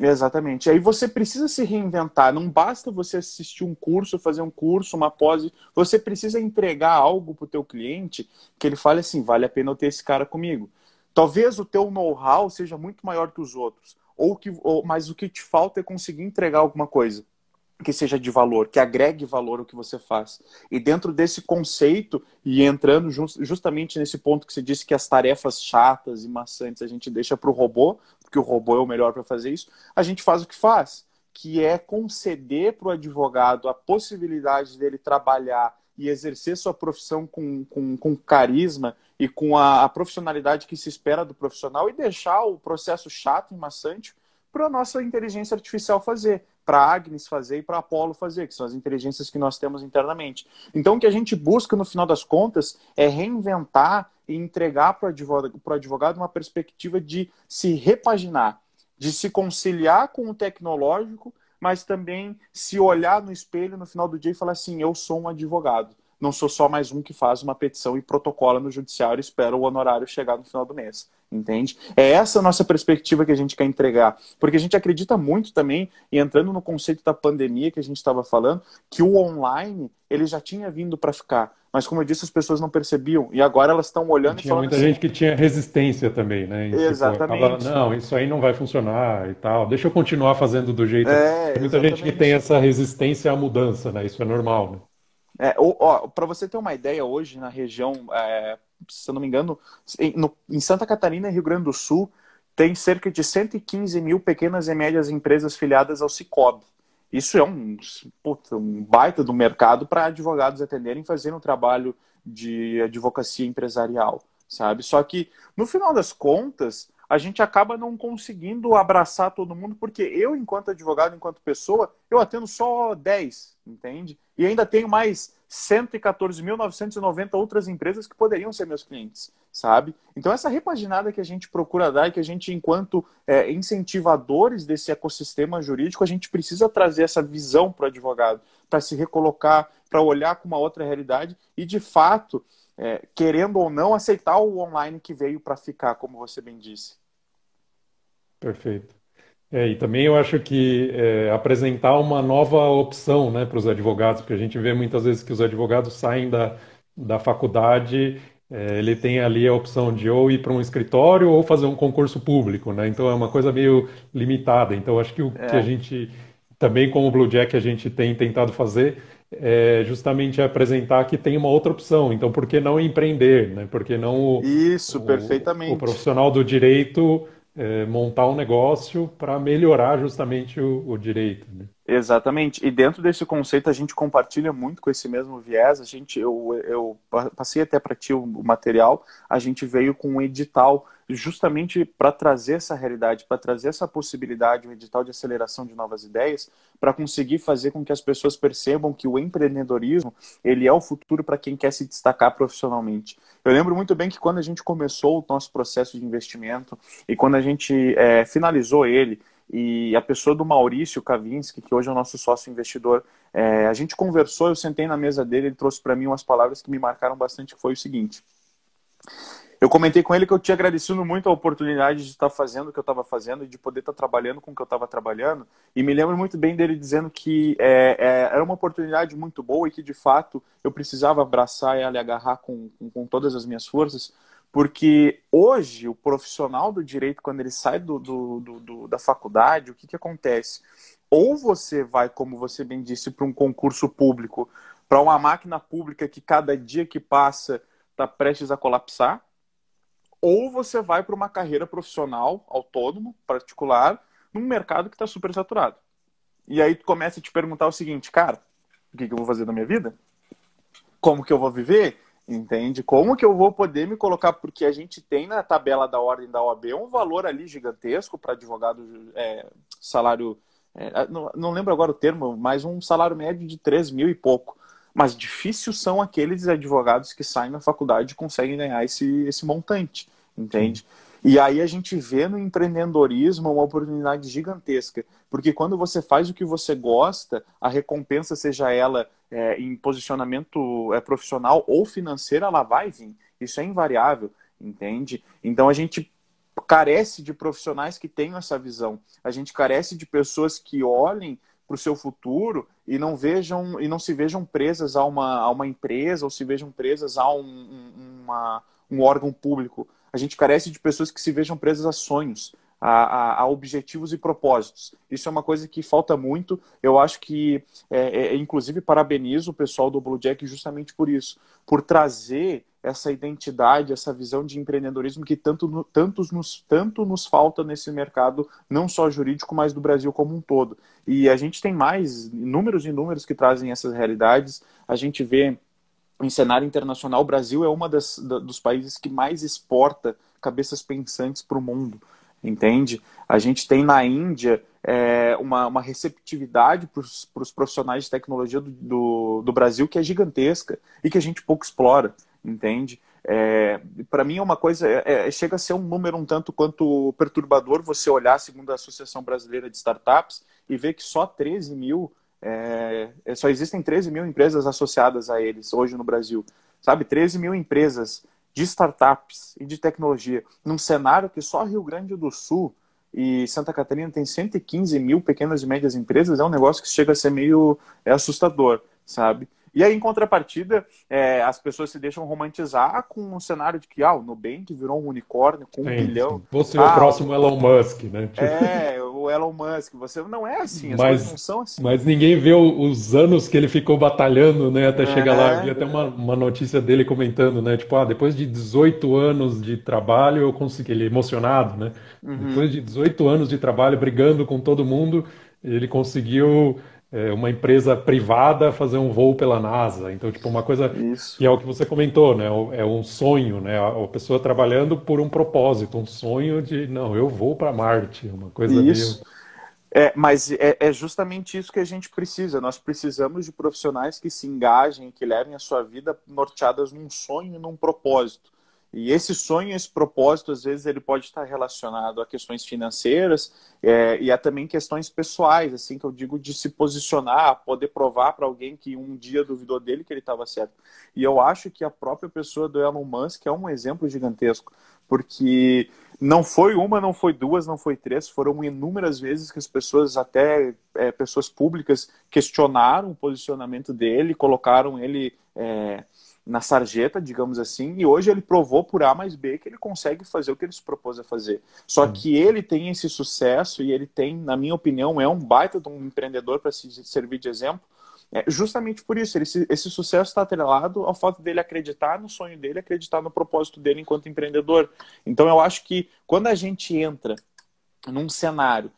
Exatamente. Aí você precisa se reinventar. Não basta você assistir um curso, fazer um curso, uma pós. Você precisa entregar algo para o teu cliente que ele fale assim, vale a pena eu ter esse cara comigo. Talvez o teu know-how seja muito maior que os outros. Mas o que te falta é conseguir entregar alguma coisa que seja de valor, que agregue valor ao que você faz. E dentro desse conceito, e entrando justamente nesse ponto que você disse que as tarefas chatas e maçantes a gente deixa para o robô, porque o robô é o melhor para fazer isso, a gente faz o que faz, que é conceder para o advogado a possibilidade dele trabalhar e exercer sua profissão com carisma e com a profissionalidade que se espera do profissional e deixar o processo chato e maçante para a nossa inteligência artificial fazer, para a Agnes fazer e para a Apolo fazer, que são as inteligências que nós temos internamente. Então, o que a gente busca, no final das contas, é reinventar e entregar para o advogado uma perspectiva de se repaginar, de se conciliar com o tecnológico, mas também se olhar no espelho no final do dia e falar assim, eu sou um advogado, não sou só mais um que faz uma petição e protocola no judiciário e espera o honorário chegar no final do mês, entende? É essa a nossa perspectiva que a gente quer entregar, porque a gente acredita muito também, e entrando no conceito da pandemia que a gente estava falando, que o online ele já tinha vindo para ficar, mas como eu disse, as pessoas não percebiam, e agora elas estão olhando e falando assim... Tinha muita gente que tinha resistência também, né? E, exatamente. Tipo, não, isso aí não vai funcionar e tal, deixa eu continuar fazendo do jeito... tem muita gente que tem essa resistência à mudança, né? Isso é normal, né? Para você ter uma ideia, hoje na região, se eu não me engano, em Santa Catarina e Rio Grande do Sul, tem cerca de 115 mil pequenas e médias empresas filiadas ao SICOB. Isso é um baita do mercado para advogados atenderem e fazerem um trabalho de advocacia empresarial, sabe? Só que, no final das contas, a gente acaba não conseguindo abraçar todo mundo, porque eu, enquanto advogado, enquanto pessoa, eu atendo só 10, entende? E ainda tenho mais 114.990 outras empresas que poderiam ser meus clientes, sabe? Então essa repaginada que a gente procura dar e que a gente, enquanto incentivadores desse ecossistema jurídico, a gente precisa trazer essa visão para o advogado, para se recolocar, para olhar com uma outra realidade e, de fato, querendo ou não, aceitar o online que veio para ficar, como você bem disse. Perfeito. E também eu acho que apresentar uma nova opção, né, para os advogados, porque a gente vê muitas vezes que os advogados saem da faculdade, ele tem ali a opção de ou ir para um escritório ou fazer um concurso público, né? Então é uma coisa meio limitada. Então acho que que a gente, também com o BlueJack, a gente tem tentado fazer justamente apresentar que tem uma outra opção. Então por que não empreender, né? Por que não perfeitamente. O profissional do direito... montar um negócio para melhorar justamente o direito, né? Exatamente. E dentro desse conceito a gente compartilha muito com esse mesmo viés. A gente, eu passei até para ti o material, a gente veio com um edital justamente para trazer essa realidade, para trazer essa possibilidade, um edital de aceleração de novas ideias, para conseguir fazer com que as pessoas percebam que o empreendedorismo, ele é o futuro para quem quer se destacar profissionalmente. Eu lembro muito bem que quando a gente começou o nosso processo de investimento e quando a gente finalizou ele, e a pessoa do Maurício Kavinsky, que hoje é o nosso sócio investidor, a gente conversou, eu sentei na mesa dele, ele trouxe para mim umas palavras que me marcaram bastante, que foi o seguinte: eu comentei com ele que eu tinha agradecido muito a oportunidade de estar fazendo o que eu estava fazendo e de poder estar trabalhando com o que eu estava trabalhando, e me lembro muito bem dele dizendo que era uma oportunidade muito boa e que, de fato, eu precisava abraçar ela e agarrar com todas as minhas forças. Porque hoje o profissional do direito, quando ele sai da faculdade, o que que acontece? Ou você vai, como você bem disse, para um concurso público, para uma máquina pública que cada dia que passa está prestes a colapsar, ou você vai para uma carreira profissional, autônomo, particular, num mercado que está super saturado. E aí tu começa a te perguntar o seguinte: cara, o que que eu vou fazer da minha vida? Como que eu vou viver? Entende? Como que eu vou poder me colocar? Porque a gente tem na tabela da ordem da OAB um valor ali gigantesco para advogado, salário, não lembro agora o termo, mas um salário médio de 3 mil e pouco. Mas difícil são aqueles advogados que saem da faculdade e conseguem ganhar esse montante, entende? E aí a gente vê no empreendedorismo uma oportunidade gigantesca, porque quando você faz o que você gosta, a recompensa, seja ela em posicionamento profissional ou financeiro, ela vai vir. Isso é invariável, entende? Então a gente carece de profissionais que tenham essa visão. A gente carece de pessoas que olhem para o seu futuro e não se vejam presas a uma empresa ou se vejam presas a um órgão público. A gente carece de pessoas que se vejam presas a sonhos, a objetivos e propósitos. Isso é uma coisa que falta muito. Eu acho que, inclusive, parabenizo o pessoal do BlueJack justamente por isso, por trazer essa identidade, essa visão de empreendedorismo que tanto nos falta nesse mercado, não só jurídico, mas do Brasil como um todo. E a gente tem mais números e números que trazem essas realidades. A gente vê em cenário internacional, o Brasil é um dos países que mais exporta cabeças pensantes para o mundo, entende? A gente tem na Índia uma receptividade para os profissionais de tecnologia do Brasil que é gigantesca e que a gente pouco explora, entende? Para mim é uma coisa, chega a ser um número um tanto quanto perturbador você olhar, segundo a Associação Brasileira de Startups, e ver que só 13 mil... só existem 13 mil empresas associadas a eles hoje no Brasil, sabe? 13 mil empresas de startups e de tecnologia, num cenário que só Rio Grande do Sul e Santa Catarina tem 115 mil pequenas e médias empresas. É um negócio que chega a ser meio assustador, sabe? E aí, em contrapartida, as pessoas se deixam romantizar com um cenário de que o Nubank virou um unicórnio com 1 bilhão. Você é o próximo Elon Musk, né? O Elon Musk. Você não é assim, as coisas não são assim. Mas ninguém vê os anos que ele ficou batalhando, né? Até chegar lá. Eu vi até uma notícia dele comentando, né? Tipo, depois de 18 anos de trabalho, eu consegui... Ele é emocionado, né? Uhum. Depois de 18 anos de trabalho, brigando com todo mundo, ele conseguiu... uma empresa privada fazer um voo pela NASA. Então, tipo, uma coisa Isso. que é o que você comentou, né? É um sonho, né? A pessoa trabalhando por um propósito, um sonho de, não, eu vou para Marte, uma coisa Isso. meio... Mas é justamente isso que a gente precisa. Nós precisamos de profissionais que se engajem, que levem a sua vida norteadas num sonho e num propósito. E esse sonho, esse propósito, às vezes ele pode estar relacionado a questões financeiras e a também questões pessoais, assim, que eu digo, de se posicionar, poder provar para alguém que um dia duvidou dele que ele estava certo. E eu acho que a própria pessoa do Elon Musk é um exemplo gigantesco, porque não foi uma, não foi duas, não foi três, foram inúmeras vezes que as pessoas, até pessoas públicas, questionaram o posicionamento dele, colocaram ele... na sarjeta, digamos assim, e hoje ele provou por A mais B que ele consegue fazer o que ele se propôs a fazer. Só que ele tem esse sucesso e ele tem, na minha opinião, é um baita de um empreendedor para se servir de exemplo, justamente por isso. Esse sucesso está atrelado ao fato dele acreditar no sonho dele, acreditar no propósito dele enquanto empreendedor. Então eu acho que quando a gente entra num cenário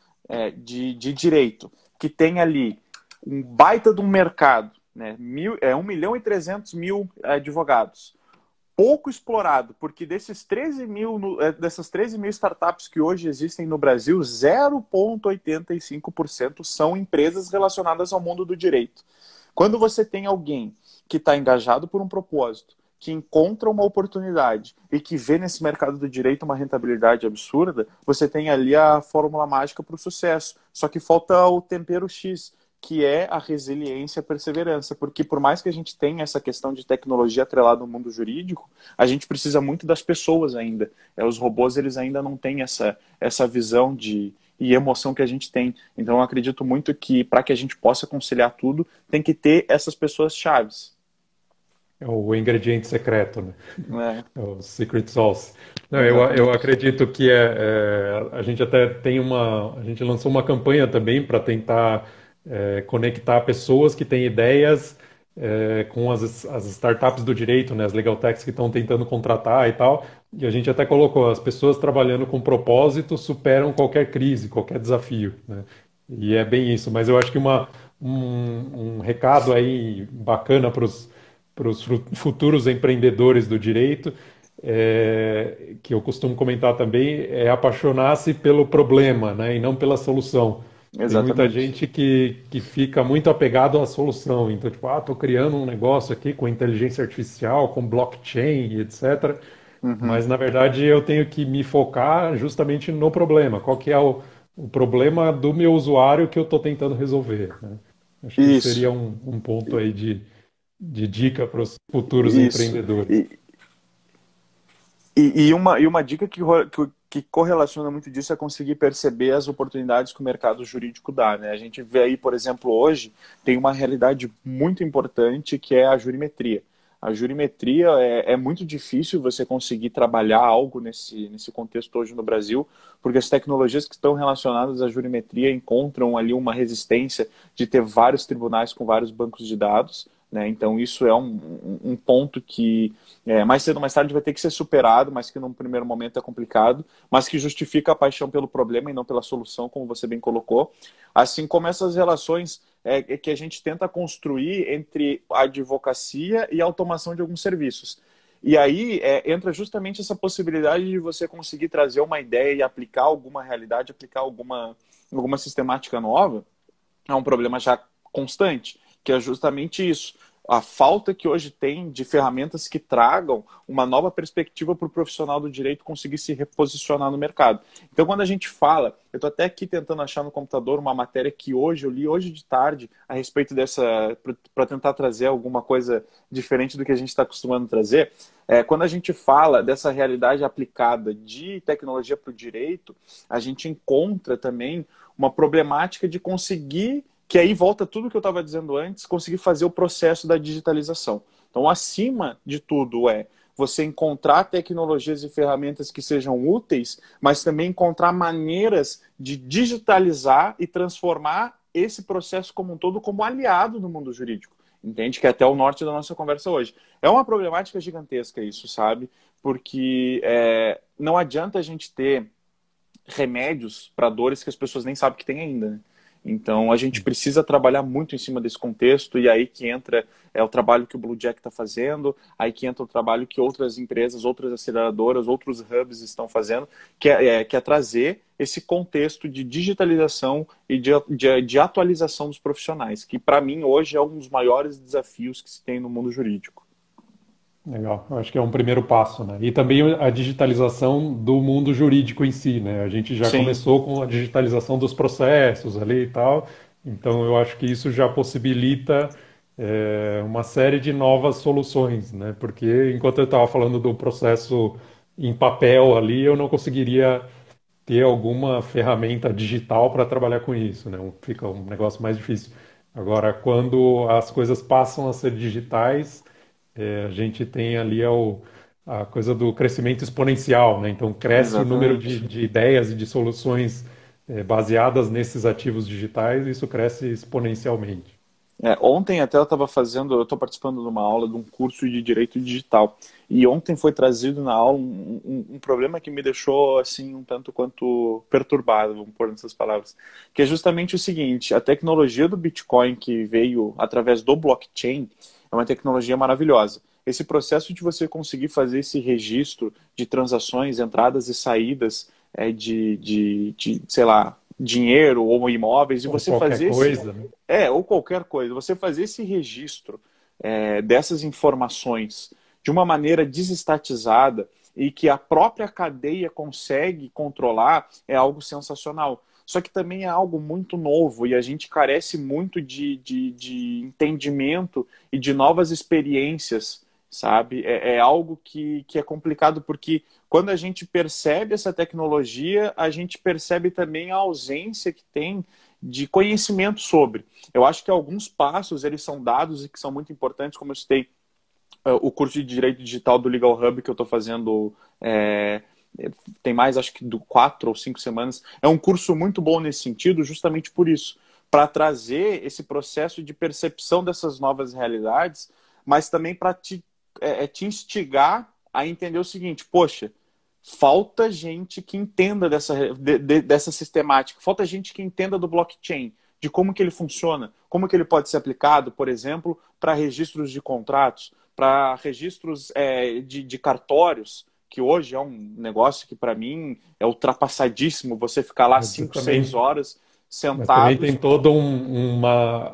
de direito que tem ali um baita de um mercado, né? 1.300.000 advogados. Pouco explorado, porque dessas 13 mil startups que hoje existem no Brasil, 0,85% são empresas relacionadas ao mundo do direito. Quando você tem alguém que está engajado por um propósito, que encontra uma oportunidade e que vê nesse mercado do direito uma rentabilidade absurda, você tem ali a fórmula mágica para o sucesso. Só que falta o tempero X, que é a resiliência e a perseverança. Porque por mais que a gente tenha essa questão de tecnologia atrelada ao mundo jurídico, a gente precisa muito das pessoas ainda. Os robôs, eles ainda não têm essa visão e emoção que a gente tem. Então eu acredito muito que para que a gente possa conciliar tudo, tem que ter essas pessoas chaves. É o ingrediente secreto, né? É o secret sauce. Não, eu acredito que a gente até tem a gente lançou uma campanha também para tentar conectar pessoas que têm ideias com as startups do direito, né? As legal techs que estão tentando contratar e tal. E a gente até colocou, as pessoas trabalhando com propósito superam qualquer crise, qualquer desafio, né? E é bem isso. Mas eu acho que um recado aí bacana para os futuros empreendedores do direito, que eu costumo comentar também, é apaixonar-se pelo problema, né, e não pela solução. Exatamente. Tem muita gente que fica muito apegado à solução. Então, tipo, estou criando um negócio aqui com inteligência artificial, com blockchain, etc. Uhum. Mas, na verdade, eu tenho que me focar justamente no problema. Qual que é o problema do meu usuário que eu estou tentando resolver, né? Acho que isso seria um ponto aí de dica para os futuros empreendedores. E uma dica que correlaciona muito disso é conseguir perceber as oportunidades que o mercado jurídico dá, né? A gente vê aí, por exemplo, hoje, tem uma realidade muito importante que é a jurimetria. A jurimetria é muito difícil você conseguir trabalhar algo nesse contexto hoje no Brasil, porque as tecnologias que estão relacionadas à jurimetria encontram ali uma resistência de ter vários tribunais com vários bancos de dados, né? Então isso é um ponto que mais cedo ou mais tarde vai ter que ser superado, mas que num primeiro momento é complicado, mas que justifica a paixão pelo problema e não pela solução, como você bem colocou. Assim como essas relações que a gente tenta construir entre a advocacia e a automação de alguns serviços. E aí entra justamente essa possibilidade de você conseguir trazer uma ideia e aplicar alguma realidade, aplicar alguma sistemática nova a um problema já constante, que é justamente isso, a falta que hoje tem de ferramentas que tragam uma nova perspectiva para o profissional do direito conseguir se reposicionar no mercado. Então, quando a gente fala, eu estou até aqui tentando achar no computador uma matéria que hoje eu li hoje de tarde a respeito dessa, para tentar trazer alguma coisa diferente do que a gente está acostumando a trazer. Quando a gente fala dessa realidade aplicada de tecnologia para o direito, a gente encontra também uma problemática de conseguir, que aí volta tudo que eu estava dizendo antes, conseguir fazer o processo da digitalização. Então, acima de tudo você encontrar tecnologias e ferramentas que sejam úteis, mas também encontrar maneiras de digitalizar e transformar esse processo como um todo como aliado no mundo jurídico. Entende? Que é até o norte da nossa conversa hoje. É uma problemática gigantesca isso, sabe? Porque não adianta a gente ter remédios para dores que as pessoas nem sabem que tem ainda, né? Então, a gente precisa trabalhar muito em cima desse contexto, e aí que entra o trabalho que o BlueJack está fazendo, aí que entra o trabalho que outras empresas, outras aceleradoras, outros hubs estão fazendo, que é trazer esse contexto de digitalização e de atualização dos profissionais, que para mim hoje é um dos maiores desafios que se tem no mundo jurídico. Legal, eu acho que é um primeiro passo, né? E também a digitalização do mundo jurídico em si, né? A gente já começou com a digitalização dos processos ali e tal, então eu acho que isso já possibilita uma série de novas soluções, né? Porque enquanto eu estava falando do processo em papel ali, eu não conseguiria ter alguma ferramenta digital para trabalhar com isso, né? Fica um negócio mais difícil. Agora, quando as coisas passam a ser digitais, a gente tem ali a coisa do crescimento exponencial, né? Então cresce o número de ideias e de soluções baseadas nesses ativos digitais, e isso cresce exponencialmente. Ontem até eu estava fazendo, eu estou participando de uma aula de um curso de Direito Digital, e ontem foi trazido na aula um problema que me deixou assim um tanto quanto perturbado, vamos pôr nessas palavras, que é justamente o seguinte: a tecnologia do Bitcoin, que veio através do blockchain, é uma tecnologia maravilhosa. Esse processo de você conseguir fazer esse registro de transações, entradas e saídas de sei lá, dinheiro ou imóveis, e você fazer você fazer esse registro dessas informações de uma maneira desestatizada e que a própria cadeia consegue controlar, é algo sensacional. Só que também é algo muito novo e a gente carece muito de entendimento e de novas experiências, sabe? É algo que é complicado, porque quando a gente percebe essa tecnologia, a gente percebe também a ausência que tem de conhecimento sobre. Eu acho que alguns passos, eles são dados e que são muito importantes, como eu citei, o curso de Direito Digital do Legal Hub, que eu estou fazendo, tem mais, acho que 4 ou 5 semanas. É um curso muito bom nesse sentido, justamente por isso, para trazer esse processo de percepção dessas novas realidades, mas também para te instigar a entender o seguinte: poxa, falta gente que entenda dessa sistemática, falta gente que entenda do blockchain, de como que ele funciona, como que ele pode ser aplicado, por exemplo, para registros de contratos, para registros de cartórios, que hoje é um negócio que para mim é ultrapassadíssimo, você ficar lá 5, 6 horas sentado. Mas também tem toda uma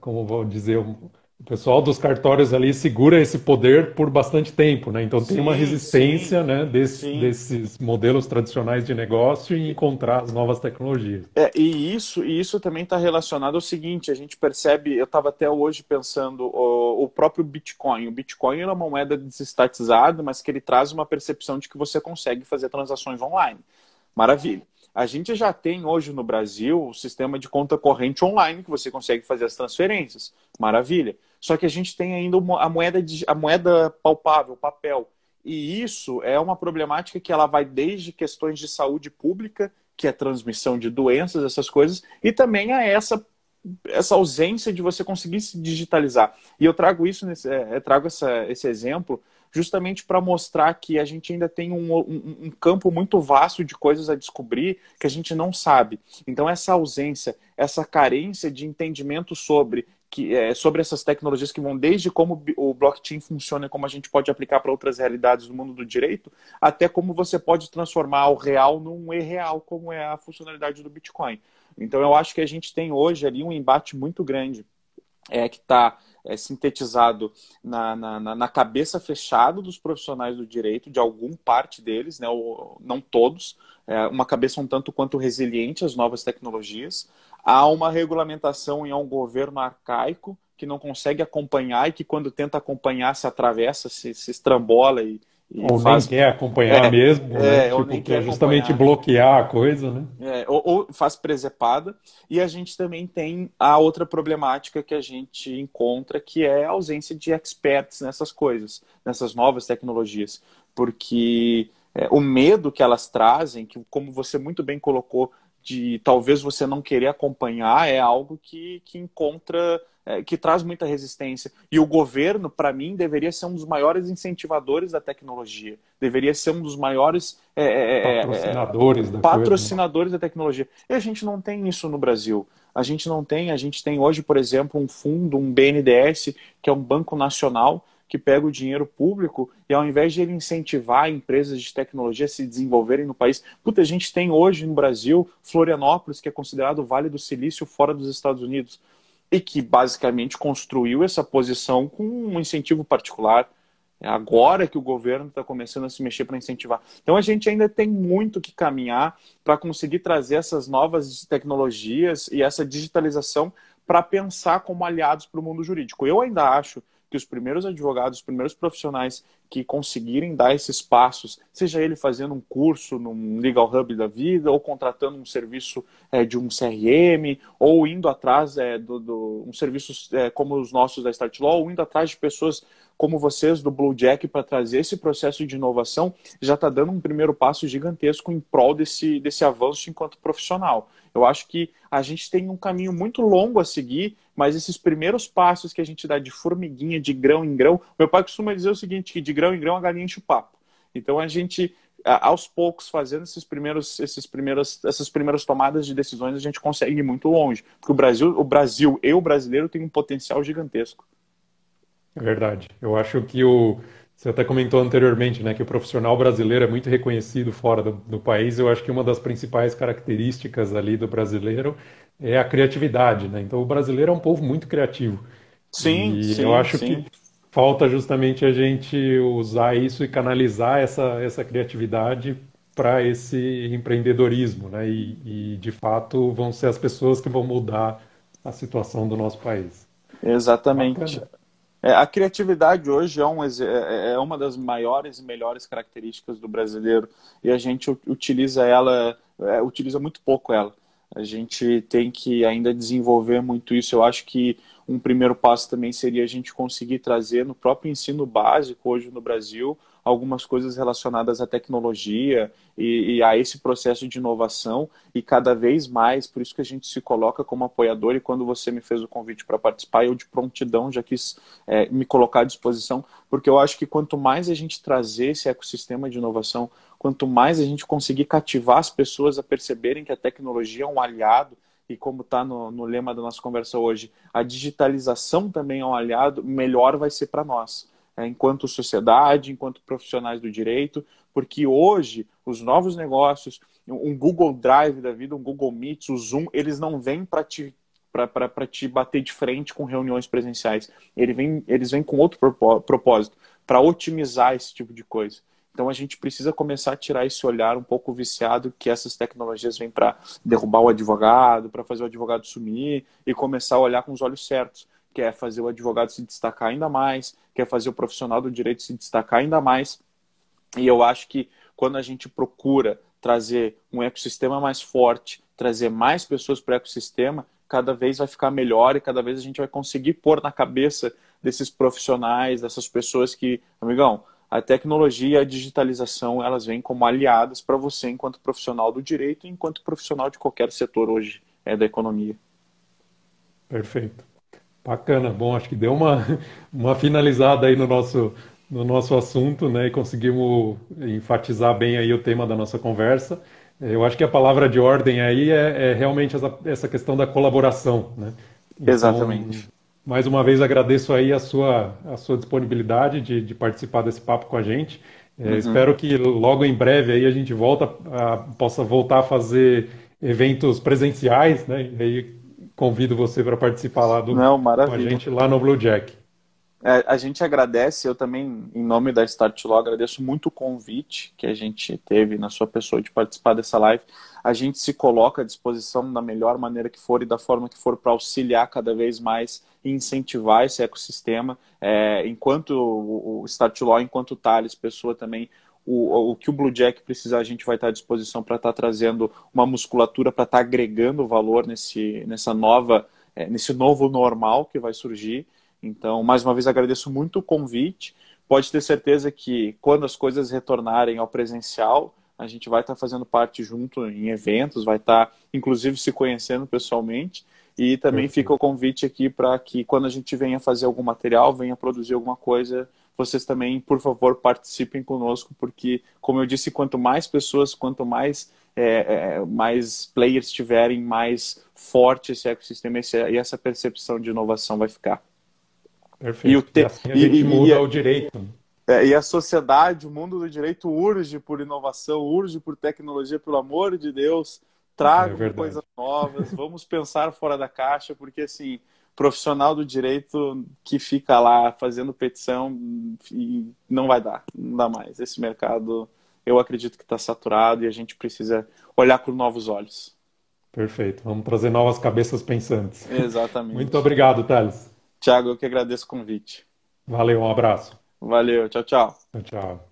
como vou dizer... O pessoal dos cartórios ali segura esse poder por bastante tempo, né? Então tem uma resistência, né, desses modelos tradicionais de negócio em encontrar as novas tecnologias. E isso também está relacionado ao seguinte: a gente percebe, eu estava até hoje pensando, o próprio Bitcoin. O Bitcoin é uma moeda desestatizada, mas que ele traz uma percepção de que você consegue fazer transações online. Maravilha. A gente já tem hoje no Brasil o sistema de conta corrente online, que você consegue fazer as transferências. Maravilha. Só que a gente tem ainda a moeda palpável, papel. E isso é uma problemática que ela vai desde questões de saúde pública, que é transmissão de doenças, essas coisas, e também a essa ausência de você conseguir se digitalizar. E eu trago isso, esse exemplo, justamente para mostrar que a gente ainda tem um campo muito vasto de coisas a descobrir que a gente não sabe. Então essa ausência, essa carência de entendimento sobre essas tecnologias que vão desde como o blockchain funciona, como a gente pode aplicar para outras realidades do mundo do direito, até como você pode transformar o real num irreal, como é a funcionalidade do Bitcoin. Então eu acho que a gente tem hoje ali um embate muito grande que está... sintetizado na cabeça fechada dos profissionais do direito, de alguma parte deles, né, ou não todos, uma cabeça um tanto quanto resiliente às novas tecnologias. Há uma regulamentação e há um governo arcaico que não consegue acompanhar e que, quando tenta acompanhar, se atravessa, se estrambola ou faz... nem quer acompanhar mesmo, né? Tipo, que é justamente bloquear a coisa, né? Ou faz presepada. E a gente também tem a outra problemática que a gente encontra, que é a ausência de experts nessas coisas, nessas novas tecnologias. Porque o medo que elas trazem, que, como você muito bem colocou, de talvez você não querer acompanhar, é algo que encontra... que traz muita resistência. E o governo, para mim, deveria ser um dos maiores incentivadores da tecnologia. Deveria ser um dos maiores patrocinadores da tecnologia. E a gente não tem isso no Brasil. A gente não tem. A gente tem hoje, por exemplo, um fundo, um BNDES, que é um banco nacional, que pega o dinheiro público e, ao invés de ele incentivar empresas de tecnologia a se desenvolverem no país... Puta, a gente tem hoje no Brasil Florianópolis, que é considerado o Vale do Silício fora dos Estados Unidos, e que basicamente construiu essa posição com um incentivo particular. É agora que o governo está começando a se mexer para incentivar. Então a gente ainda tem muito que caminhar para conseguir trazer essas novas tecnologias e essa digitalização para pensar como aliados para o mundo jurídico. Eu ainda acho que os primeiros advogados, os primeiros profissionais que conseguirem dar esses passos, seja ele fazendo um curso num Legal Hub da vida, ou contratando um serviço de um CRM, ou indo atrás um serviço como os nossos da StartLaw, ou indo atrás de pessoas como vocês do BlueJack para trazer esse processo de inovação, já está dando um primeiro passo gigantesco em prol desse avanço enquanto profissional. Eu acho que a gente tem um caminho muito longo a seguir, mas esses primeiros passos que a gente dá de formiguinha, de grão em grão... Meu pai costuma dizer o seguinte, que de grão em grão a galinha enche o papo. Então a gente, aos poucos, fazendo essas primeiras tomadas de decisões, a gente consegue ir muito longe. Porque o Brasil e o brasileiro tem um potencial gigantesco. É verdade. Eu acho que você até comentou anteriormente, né, que o profissional brasileiro é muito reconhecido fora do país. Eu acho que uma das principais características ali do brasileiro é a criatividade, né? Então o brasileiro é um povo muito criativo. Sim, e sim, eu acho que falta justamente a gente usar isso e canalizar essa criatividade para esse empreendedorismo, né? E de fato vão ser as pessoas que vão mudar a situação do nosso país. Exatamente. Bacana. A criatividade hoje é uma das maiores e melhores características do brasileiro e a gente utiliza ela, utiliza muito pouco ela. A gente tem que ainda desenvolver muito isso. Eu acho que um primeiro passo também seria a gente conseguir trazer no próprio ensino básico hoje no Brasil algumas coisas relacionadas à tecnologia e a esse processo de inovação e cada vez mais, por isso que a gente se coloca como apoiador e quando você me fez o convite para participar, eu de prontidão já quis me colocar à disposição, porque eu acho que quanto mais a gente trazer esse ecossistema de inovação, quanto mais a gente conseguir cativar as pessoas a perceberem que a tecnologia é um aliado, e como está no lema da nossa conversa hoje, a digitalização também é um aliado, melhor vai ser para nós. Enquanto sociedade, enquanto profissionais do direito, porque hoje os novos negócios, um Google Drive da vida, um Google Meets, o Zoom, eles não vêm para te bater de frente com reuniões presenciais. Eles vêm com outro propósito, para otimizar esse tipo de coisa. Então a gente precisa começar a tirar esse olhar um pouco viciado que essas tecnologias vêm para derrubar o advogado, para fazer o advogado sumir e começar a olhar com os olhos certos. Quer fazer o advogado se destacar ainda mais, quer fazer o profissional do direito se destacar ainda mais. E eu acho que quando a gente procura trazer um ecossistema mais forte, trazer mais pessoas para o ecossistema, cada vez vai ficar melhor e cada vez a gente vai conseguir pôr na cabeça desses profissionais, dessas pessoas que, amigão, a tecnologia e a digitalização, elas vêm como aliadas para você enquanto profissional do direito e enquanto profissional de qualquer setor hoje da economia. Perfeito. Bacana, bom, acho que deu uma finalizada aí no nosso assunto, né, e conseguimos enfatizar bem aí o tema da nossa conversa. Eu acho que a palavra de ordem aí é realmente essa questão da colaboração, né? Então, exatamente. Mais uma vez agradeço aí a sua disponibilidade de participar desse papo com a gente. Uhum. Espero que logo em breve aí a gente possa voltar a fazer eventos presenciais, né, e aí convido você para participar lá com a gente lá no BlueJack. A gente agradece, eu também, em nome da StartLaw, agradeço muito o convite que a gente teve na sua pessoa de participar dessa live. A gente se coloca à disposição da melhor maneira que for e da forma que for para auxiliar cada vez mais e incentivar esse ecossistema. Enquanto o StartLaw, enquanto o Thales, pessoa também, o que o BlueJack precisar, a gente vai estar à disposição para estar trazendo uma musculatura, para estar agregando valor nesse novo normal que vai surgir. Então, mais uma vez, agradeço muito o convite. Pode ter certeza que quando as coisas retornarem ao presencial, a gente vai estar fazendo parte junto em eventos, vai estar, inclusive, se conhecendo pessoalmente. E também fica o convite aqui para que quando a gente venha fazer algum material, venha produzir alguma coisa, vocês também, por favor, participem conosco, porque, como eu disse, quanto mais pessoas, quanto mais players tiverem, mais forte esse ecossistema e essa percepção de inovação vai ficar. Perfeito. E assim a gente muda o direito. E a sociedade, o mundo do direito urge por inovação, urge por tecnologia, pelo amor de Deus, traga coisas novas, vamos pensar fora da caixa, porque assim, profissional do direito que fica lá fazendo petição e não dá mais. Esse mercado, eu acredito que está saturado e a gente precisa olhar com novos olhos. Perfeito, vamos trazer novas cabeças pensantes. Exatamente. Muito obrigado, Thales. Thiago, eu que agradeço o convite. Valeu, um abraço. Valeu, tchau, tchau. Tchau, tchau.